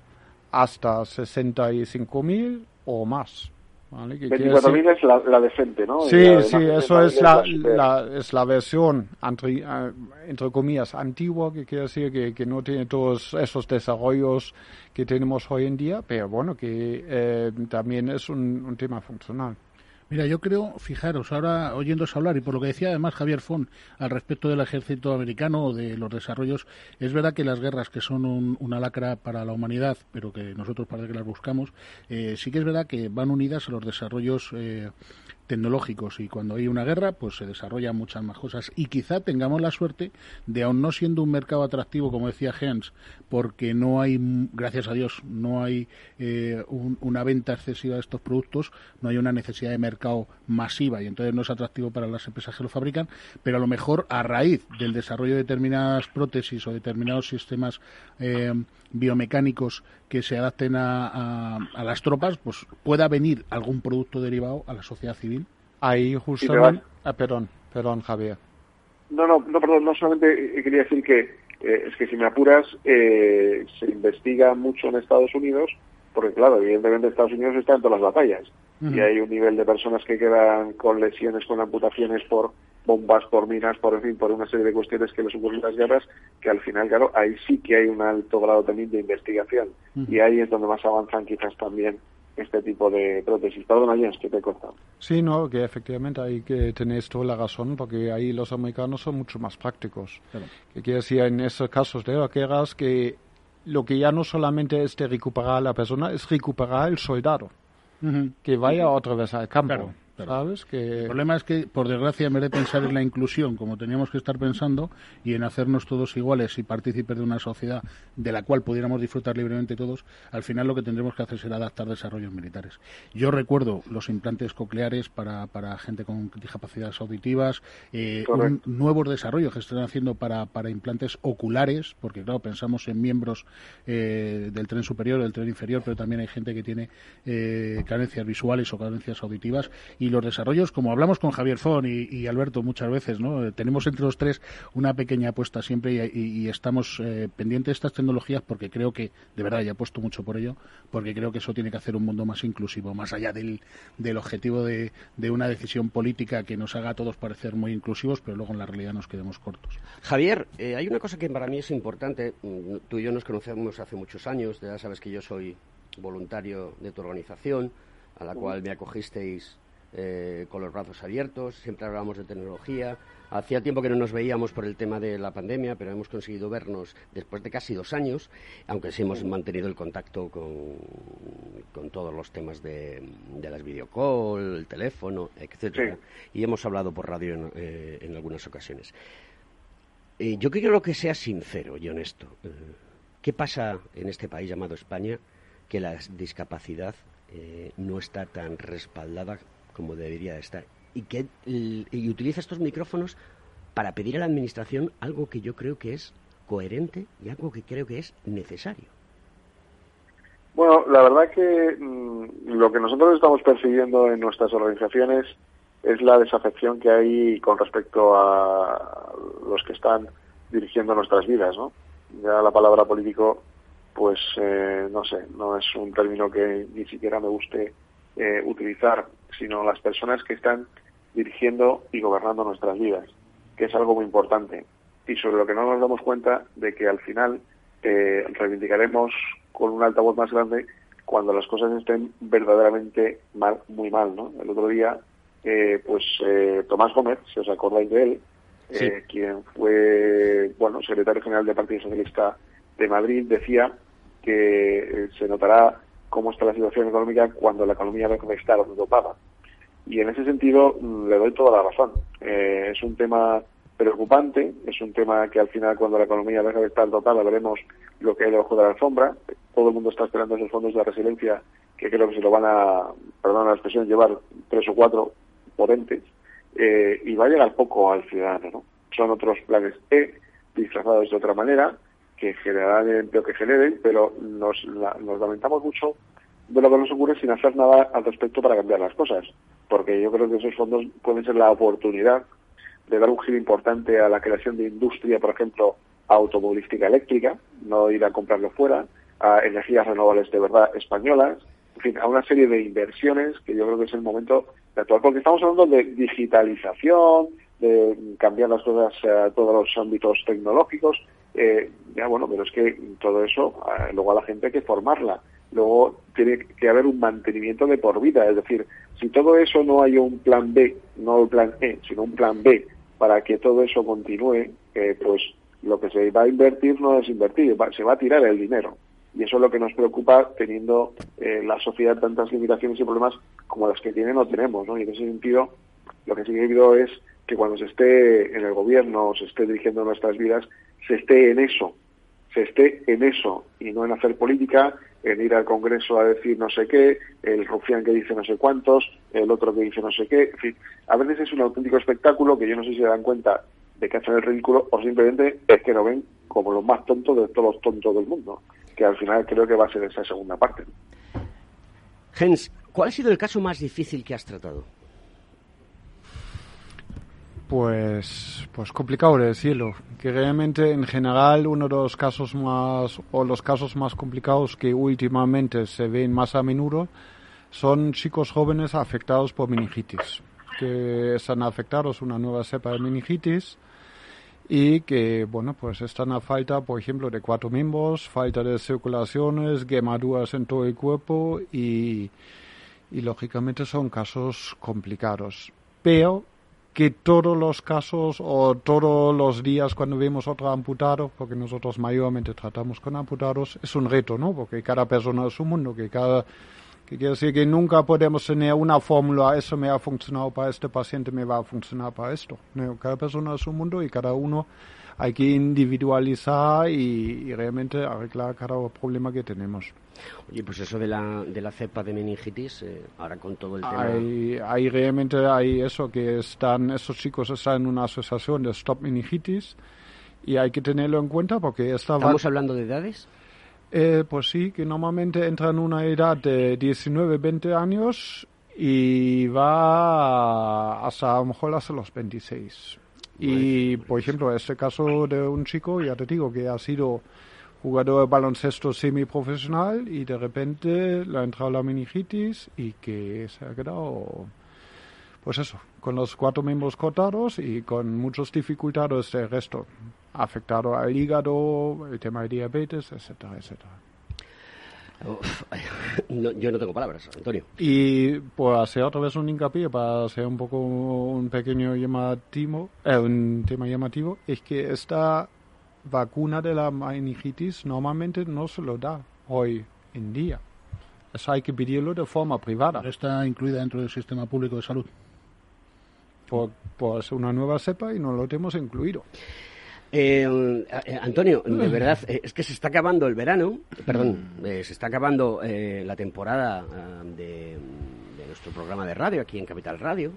hasta 65.000 o más, ¿vale? 24.000 es la decente, ¿no? Sí, sí, eso es la versión, entre comillas, antigua, que quiere decir que no tiene todos esos desarrollos que tenemos hoy en día, pero bueno, que también es un tema funcional. Mira, yo creo, fijaros, ahora oyéndos hablar, y por lo que decía además Javier Font al respecto del ejército americano o de los desarrollos, es verdad que las guerras, que son una lacra para la humanidad, pero que nosotros parece que las buscamos, sí que es verdad que van unidas a los desarrollos tecnológicos, y cuando hay una guerra pues se desarrollan muchas más cosas, y quizá tengamos la suerte de, aun no siendo un mercado atractivo, como decía Jens, porque no hay, gracias a Dios, no hay una venta excesiva de estos productos, no hay una necesidad de mercado masiva y entonces no es atractivo para las empresas que lo fabrican, pero a lo mejor a raíz del desarrollo de determinadas prótesis o determinados sistemas biomecánicos que se adapten a las tropas, pues pueda venir algún producto derivado a la sociedad civil. Ahí justo... Perdón, Javier. No, perdón, no solamente quería decir que, es que si me apuras, se investiga mucho en Estados Unidos, porque claro, evidentemente Estados Unidos está en todas las batallas, y hay un nivel de personas que quedan con lesiones, con amputaciones por bombas, por minas, por en fin, por una serie de cuestiones que les ocurren las guerras, que al final, claro, ahí sí que hay un alto grado también de investigación, y ahí es donde más avanzan quizás también este tipo de prótesis. Perdona, Jens, que te he cortado. Sí, no, que efectivamente ahí que tenéis toda la razón, porque ahí los americanos son mucho más prácticos. Claro. Que quiere decir, en estos casos de las guerras, que lo que ya no solamente es de recuperar a la persona, es recuperar al soldado, que vaya otra vez al campo. Claro. Claro. ¿Sabes? Que... El problema es que, por desgracia, en vez de pensar en la inclusión, como teníamos que estar pensando, y en hacernos todos iguales y partícipes de una sociedad de la cual pudiéramos disfrutar libremente todos, al final lo que tendremos que hacer será adaptar desarrollos militares. Yo recuerdo los implantes cocleares para gente con discapacidades auditivas, nuevos desarrollos que están haciendo para implantes oculares, porque claro, pensamos en miembros del tren superior, del tren inferior, pero también hay gente que tiene carencias visuales o carencias auditivas. Y los desarrollos, como hablamos con Javier Font y Alberto muchas veces, ¿no? Tenemos entre los tres una pequeña apuesta siempre y estamos pendientes de estas tecnologías, porque creo que, de verdad, y apuesto mucho por ello, porque creo que eso tiene que hacer un mundo más inclusivo, más allá del objetivo de una decisión política que nos haga a todos parecer muy inclusivos, pero luego en la realidad nos quedemos cortos. Javier, hay una cosa que para mí es importante. Tú y yo nos conocemos hace muchos años, ya sabes que yo soy voluntario de tu organización, a la cual me acogisteis con los brazos abiertos, siempre hablábamos de tecnología. Hacía tiempo que no nos veíamos por el tema de la pandemia, pero hemos conseguido vernos después de casi 2 años, aunque sí hemos mantenido el contacto con todos los temas de las videocall, el teléfono, etcétera, sí. Y hemos hablado por radio en algunas ocasiones. Yo quiero que sea sincero y honesto. ¿Qué pasa en este país llamado España que la discapacidad no está tan respaldada como debería estar, y utiliza estos micrófonos para pedir a la Administración algo que yo creo que es coherente y algo que creo que es necesario? Bueno, la verdad que lo que nosotros estamos persiguiendo en nuestras organizaciones es la desafección que hay con respecto a los que están dirigiendo nuestras vidas, ¿no? Ya la palabra político, pues no sé, no es un término que ni siquiera me guste utilizar, sino las personas que están dirigiendo y gobernando nuestras vidas, que es algo muy importante y sobre lo que no nos damos cuenta de que al final reivindicaremos con un altavoz más grande cuando las cosas estén verdaderamente mal, muy mal, ¿no? El otro día, Tomás Gómez, si os acordáis de él, sí, quien fue, secretario general del Partido Socialista de Madrid, decía que se notará cómo está la situación económica cuando la economía no está dopada. Y en ese sentido le doy toda la razón. Es un tema preocupante, es un tema que al final cuando la economía deja de estar dotada veremos lo que hay debajo de la alfombra. Todo el mundo está esperando esos fondos de resiliencia que creo que se lo van a, perdón la expresión, llevar 3 o 4 potentes y va a llegar poco al ciudadano, ¿no? Son otros planes disfrazados de otra manera, que generarán el empleo que generen, pero nos lamentamos mucho de lo que nos ocurre sin hacer nada al respecto para cambiar las cosas, porque yo creo que esos fondos pueden ser la oportunidad de dar un giro importante a la creación de industria, por ejemplo, automovilística eléctrica, no ir a comprarlo fuera, a energías renovables de verdad españolas, en fin, a una serie de inversiones que yo creo que es el momento de actuar, porque estamos hablando de digitalización, de cambiar las cosas a todos los ámbitos tecnológicos. Pero es que todo eso, luego a la gente hay que formarla, luego tiene que haber un mantenimiento de por vida, es decir, si todo eso no hay un plan B, no un plan E, sino un plan B, para que todo eso continúe, pues lo que se va a invertir no es invertir, se va a tirar el dinero. Y eso es lo que nos preocupa teniendo la sociedad tantas limitaciones y problemas como las que tiene no tenemos, ¿no? Y en ese sentido, lo que sí que digo es que cuando se esté en el gobierno, se esté dirigiendo nuestras vidas, se esté en eso y no en hacer política, en ir al Congreso a decir no sé qué, el rufián que dice no sé cuántos, el otro que dice no sé qué, en fin, a veces es un auténtico espectáculo que yo no sé si se dan cuenta de que hacen el ridículo o simplemente es que nos ven como los más tontos de todos los tontos del mundo, que al final creo que va a ser esa segunda parte. Jens, ¿cuál ha sido el caso más difícil que has tratado? pues complicado de decirlo, que realmente en general uno de los casos más, o los casos más complicados que últimamente se ven más a menudo, son chicos jóvenes afectados por meningitis, que están afectados a una nueva cepa de meningitis y que, bueno, pues están a falta, por ejemplo, de 4 miembros, falta de circulaciones, quemaduras en todo el cuerpo y lógicamente son casos complicados, pero que todos los casos o todos los días cuando vemos otro amputado, porque nosotros mayormente tratamos con amputados, es un reto, ¿no? Porque cada persona es un mundo, que quiere decir que nunca podemos tener una fórmula, eso me ha funcionado para este paciente, me va a funcionar para esto. No, cada persona es un mundo y cada uno hay que individualizar y realmente arreglar cada problema que tenemos. Oye, pues eso de la cepa de meningitis, ahora con todo el tema... Hay eso, que esos chicos están en una asociación de Stop Meningitis y hay que tenerlo en cuenta porque... ¿Estamos hablando de edades? Pues sí, que normalmente entra en una edad de 19, 20 años y va hasta a lo mejor hasta los 26. Y, por ejemplo, este caso de un chico, ya te digo, que ha sido jugador de baloncesto semiprofesional y de repente le ha entrado la meningitis y que se ha quedado, pues eso, con los 4 miembros cortados y con muchas dificultades de resto. Afectado al hígado, el tema de diabetes, etcétera, etcétera. No, yo no tengo palabras, Antonio. Y por hacer otra vez un hincapié, para hacer un poco un pequeño llamativo, un tema llamativo, es que esta vacuna de la meningitis normalmente no se lo da hoy en día. Eso hay que pedirlo de forma privada. Pero está incluida dentro del sistema público de salud. Pues una nueva cepa y no lo tenemos incluido. Antonio, de verdad, es que se está acabando el verano, se está acabando la temporada de nuestro programa de radio aquí en Capital Radio.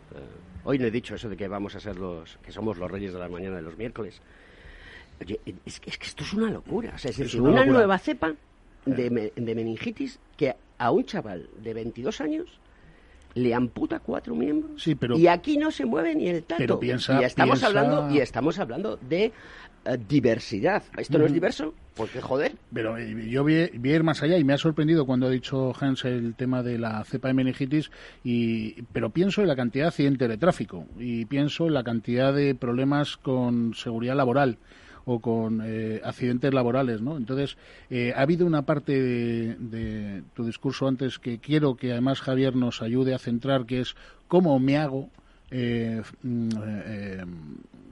Hoy no he dicho eso de que vamos a ser que somos los reyes de la mañana de los miércoles. Oye, es que esto es una locura, o sea, es una nueva cepa de meningitis que a un chaval de 22 años... le amputa 4 miembros, sí, pero, y aquí no se mueve ni el tato. Pero estamos hablando de diversidad. ¿Esto no es diverso? Porque, joder. Pero yo voy a ir más allá y me ha sorprendido cuando ha dicho Jens el tema de la cepa de meningitis, pero pienso en la cantidad de accidentes de tráfico y pienso en la cantidad de problemas con seguridad laboral o con accidentes laborales, ¿no? Entonces, ha habido una parte de tu discurso antes que quiero que además Javier nos ayude a centrar, que es cómo me hago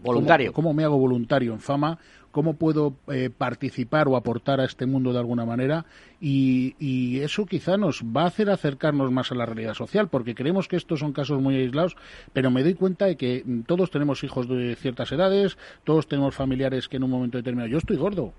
voluntario. Cómo me hago voluntario en Fama, cómo puedo participar o aportar a este mundo de alguna manera, y eso quizá nos va a hacer acercarnos más a la realidad social, porque creemos que estos son casos muy aislados, pero me doy cuenta de que todos tenemos hijos de ciertas edades, todos tenemos familiares que en un momento determinado... Yo estoy gordo,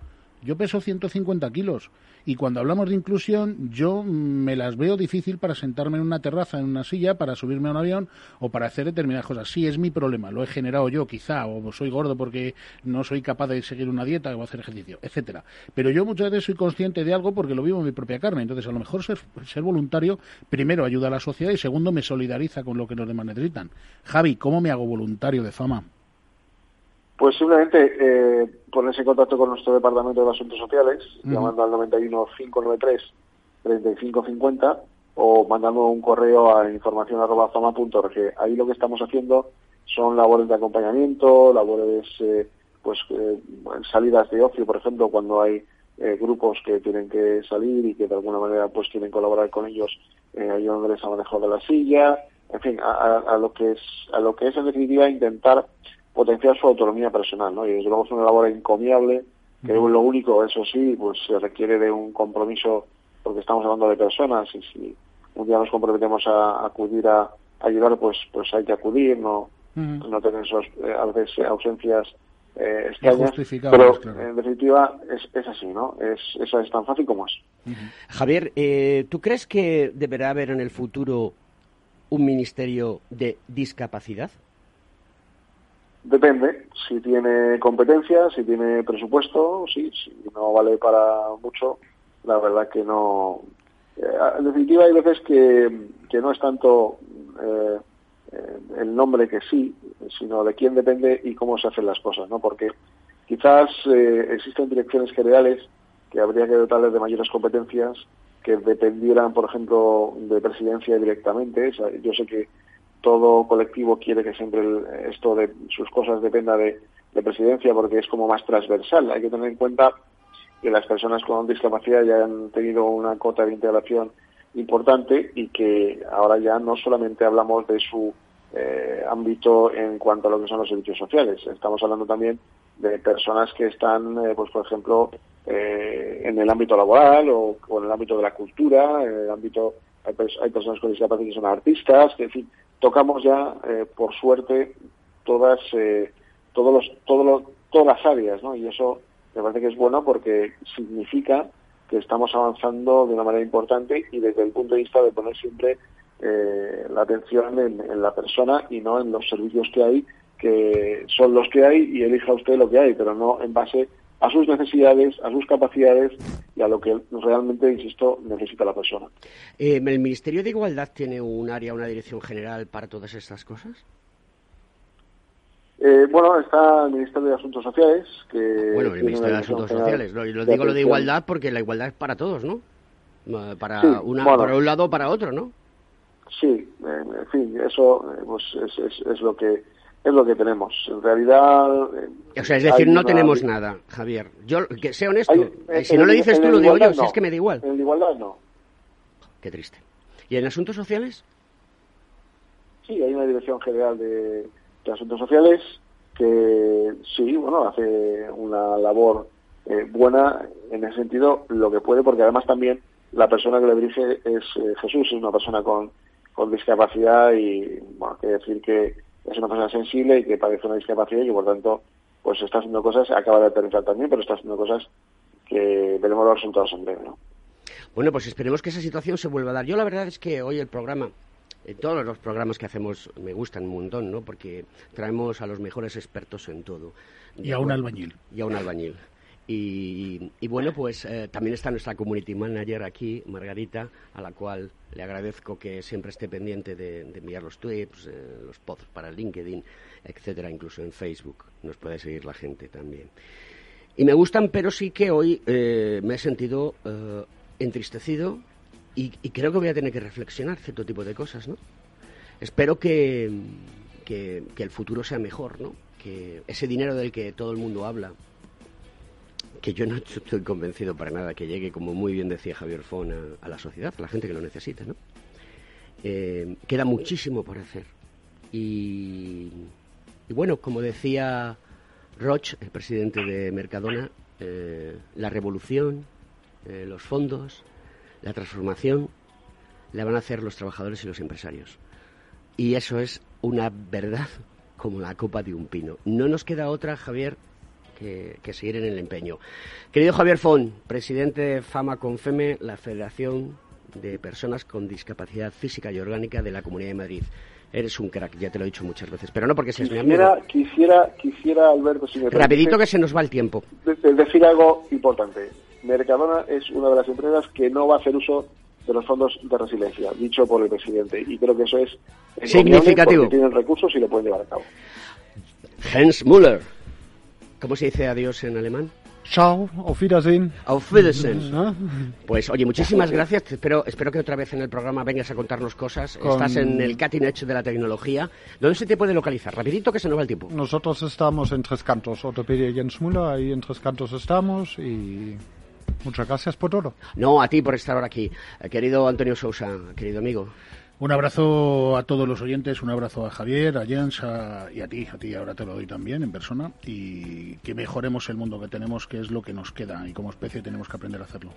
yo peso 150 kilos, y cuando hablamos de inclusión, yo me las veo difícil para sentarme en una terraza, en una silla, para subirme a un avión o para hacer determinadas cosas. Sí, es mi problema, lo he generado yo quizá, o soy gordo porque no soy capaz de seguir una dieta o hacer ejercicio, etcétera. Pero yo muchas veces soy consciente de algo porque lo vivo en mi propia carne. Entonces, a lo mejor ser voluntario, primero, ayuda a la sociedad y segundo, me solidariza con lo que los demás necesitan. Javi, ¿cómo me hago voluntario de Fama? Pues simplemente ponerse en contacto con nuestro Departamento de Asuntos Sociales, llamando al 91 593 3550 o mandando un correo a informacion@fama.org. Ahí lo que estamos haciendo son labores de acompañamiento, labores, salidas de ocio, por ejemplo, cuando hay grupos que tienen que salir y que de alguna manera pues quieren colaborar con ellos, ayudándoles a manejar de la silla, en fin, a lo que es en definitiva intentar potenciar su autonomía personal, ¿no? Y desde luego es una labor encomiable, que es lo único, eso sí, pues se requiere de un compromiso, porque estamos hablando de personas, y si un día nos comprometemos a acudir a ayudar, pues hay que acudir, no tener esos, a veces ausencias extrañas, pero claro, en definitiva es así, ¿no? Eso es tan fácil como es. Javier, ¿tú crees que deberá haber en el futuro un ministerio de discapacidad? Depende, si tiene competencia, si tiene presupuesto, si no vale para mucho, la verdad que no. En definitiva, hay veces que no es tanto el nombre que sí, sino de quién depende y cómo se hacen las cosas, ¿no? Porque quizás existen direcciones generales que habría que dotarles de mayores competencias que dependieran, por ejemplo, de presidencia directamente. O sea, yo sé que todo colectivo quiere que siempre esto de sus cosas dependa de presidencia, porque es como más transversal. Hay que tener en cuenta que las personas con discapacidad ya han tenido una cota de integración importante y que ahora ya no solamente hablamos de su ámbito en cuanto a lo que son los servicios sociales. Estamos hablando también de personas que están, pues por ejemplo, en el ámbito laboral o en el ámbito de la cultura, en el ámbito hay personas con discapacidad que son artistas, en fin, tocamos ya, por suerte, todas las áreas, ¿no? Y eso me parece que es bueno porque significa que estamos avanzando de una manera importante y desde el punto de vista de poner siempre la atención en la persona y no en los servicios que hay, que son los que hay y elija usted lo que hay, pero no en base a sus necesidades, a sus capacidades y a lo que realmente, insisto, necesita la persona. ¿El Ministerio de Igualdad tiene un área, una dirección general para todas estas cosas? Bueno, está el Ministerio de Asuntos Sociales. Bueno, el Ministerio de Asuntos Sociales. Digo lo de igualdad porque la igualdad es para todos, ¿no? Para un lado o para otro, ¿no? Sí, en fin, eso pues es lo que tenemos. En realidad... O sea, es decir, no tenemos nada, Javier. Yo, que sea honesto, si no lo dices tú, lo digo yo, si es que me da igual. En la igualdad, no. Qué triste. ¿Y en asuntos sociales? Sí, hay una dirección general de asuntos sociales que sí, bueno, hace una labor buena en ese sentido, lo que puede, porque además también la persona que le dirige es Jesús, es una persona con discapacidad y, bueno, hay que decir que es una persona sensible y que padece una discapacidad y, por tanto, pues está haciendo cosas, acaba de aterrizar también, pero está haciendo cosas que veremos los resultados en breve, ¿no? Bueno, pues esperemos que esa situación se vuelva a dar. Yo la verdad es que hoy el programa... Todos los programas que hacemos me gustan un montón, ¿no? Porque traemos a los mejores expertos en todo. Y a un albañil. Y bueno, pues también está nuestra community manager aquí, Margarita, a la cual le agradezco que siempre esté pendiente de enviar los tweets, los posts para LinkedIn, etcétera, incluso en Facebook. Nos puede seguir la gente también. Y me gustan, pero sí que hoy me he sentido entristecido. Y creo que voy a tener que reflexionar cierto tipo de cosas, ¿no? Espero que el futuro sea mejor, ¿no? Que ese dinero del que todo el mundo habla, que yo no estoy convencido para nada que llegue, como muy bien decía Javier Font, a la sociedad, a la gente que lo necesita, ¿no? Queda muchísimo por hacer. Y bueno, como decía Roch, el presidente de Mercadona, la revolución, los fondos... La transformación la van a hacer los trabajadores y los empresarios. Y eso es una verdad como la copa de un pino. No nos queda otra, Javier, que seguir en el empeño. Querido Javier Font, presidente de FamaConfeme, la Federación de Personas con Discapacidad Física y Orgánica de la Comunidad de Madrid. Eres un crack, ya te lo he dicho muchas veces, pero no porque seas mi amigo. Quisiera, Alberto, si me permite... Rapidito, que se nos va el tiempo. Decir algo importante. Mercadona es una de las empresas que no va a hacer uso de los fondos de resiliencia, dicho por el presidente, y creo que eso es significativo, porque tienen recursos y lo pueden llevar a cabo. Jens Müller, ¿cómo se dice adiós en alemán? Chao, auf Wiedersehen. Auf Wiedersehen. Pues oye, muchísimas gracias. Espero que otra vez en el programa vengas a contarnos cosas. Estás en el cutting edge de la tecnología. ¿Dónde se te puede localizar? Rapidito, que se nos va el tiempo. Nosotros estamos en Tres Cantos, Ortopedia Jens Müller, ahí en Tres Cantos estamos y... Muchas gracias por todo. No, a ti por estar ahora aquí. Querido Antonio Sousa, querido amigo. Un abrazo a todos los oyentes, un abrazo a Javier, a Jens y a ti ahora te lo doy también en persona, y que mejoremos el mundo que tenemos, que es lo que nos queda, y como especie tenemos que aprender a hacerlo.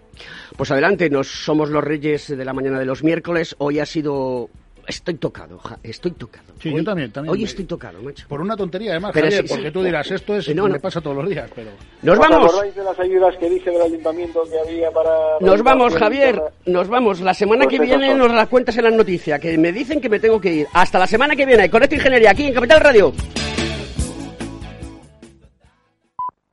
Pues adelante, somos los reyes de la mañana de los miércoles. Hoy ha sido... Estoy tocado. Sí, hoy, yo también. Hoy estoy tocado, macho. Por una tontería, además, pero Javier, sí, porque tú dirás, esto es no, me pasa todos los días, pero... ¡Nos vamos! ¿Os acordáis de las ayudas que dije del ayuntamiento que había para...? ¡Nos vamos, Javier! ¡Nos vamos! La semana que viene nos las cuentas en las noticias, que me dicen que me tengo que ir. ¡Hasta la semana que viene! Conecta Ingeniería, aquí en Capital Radio.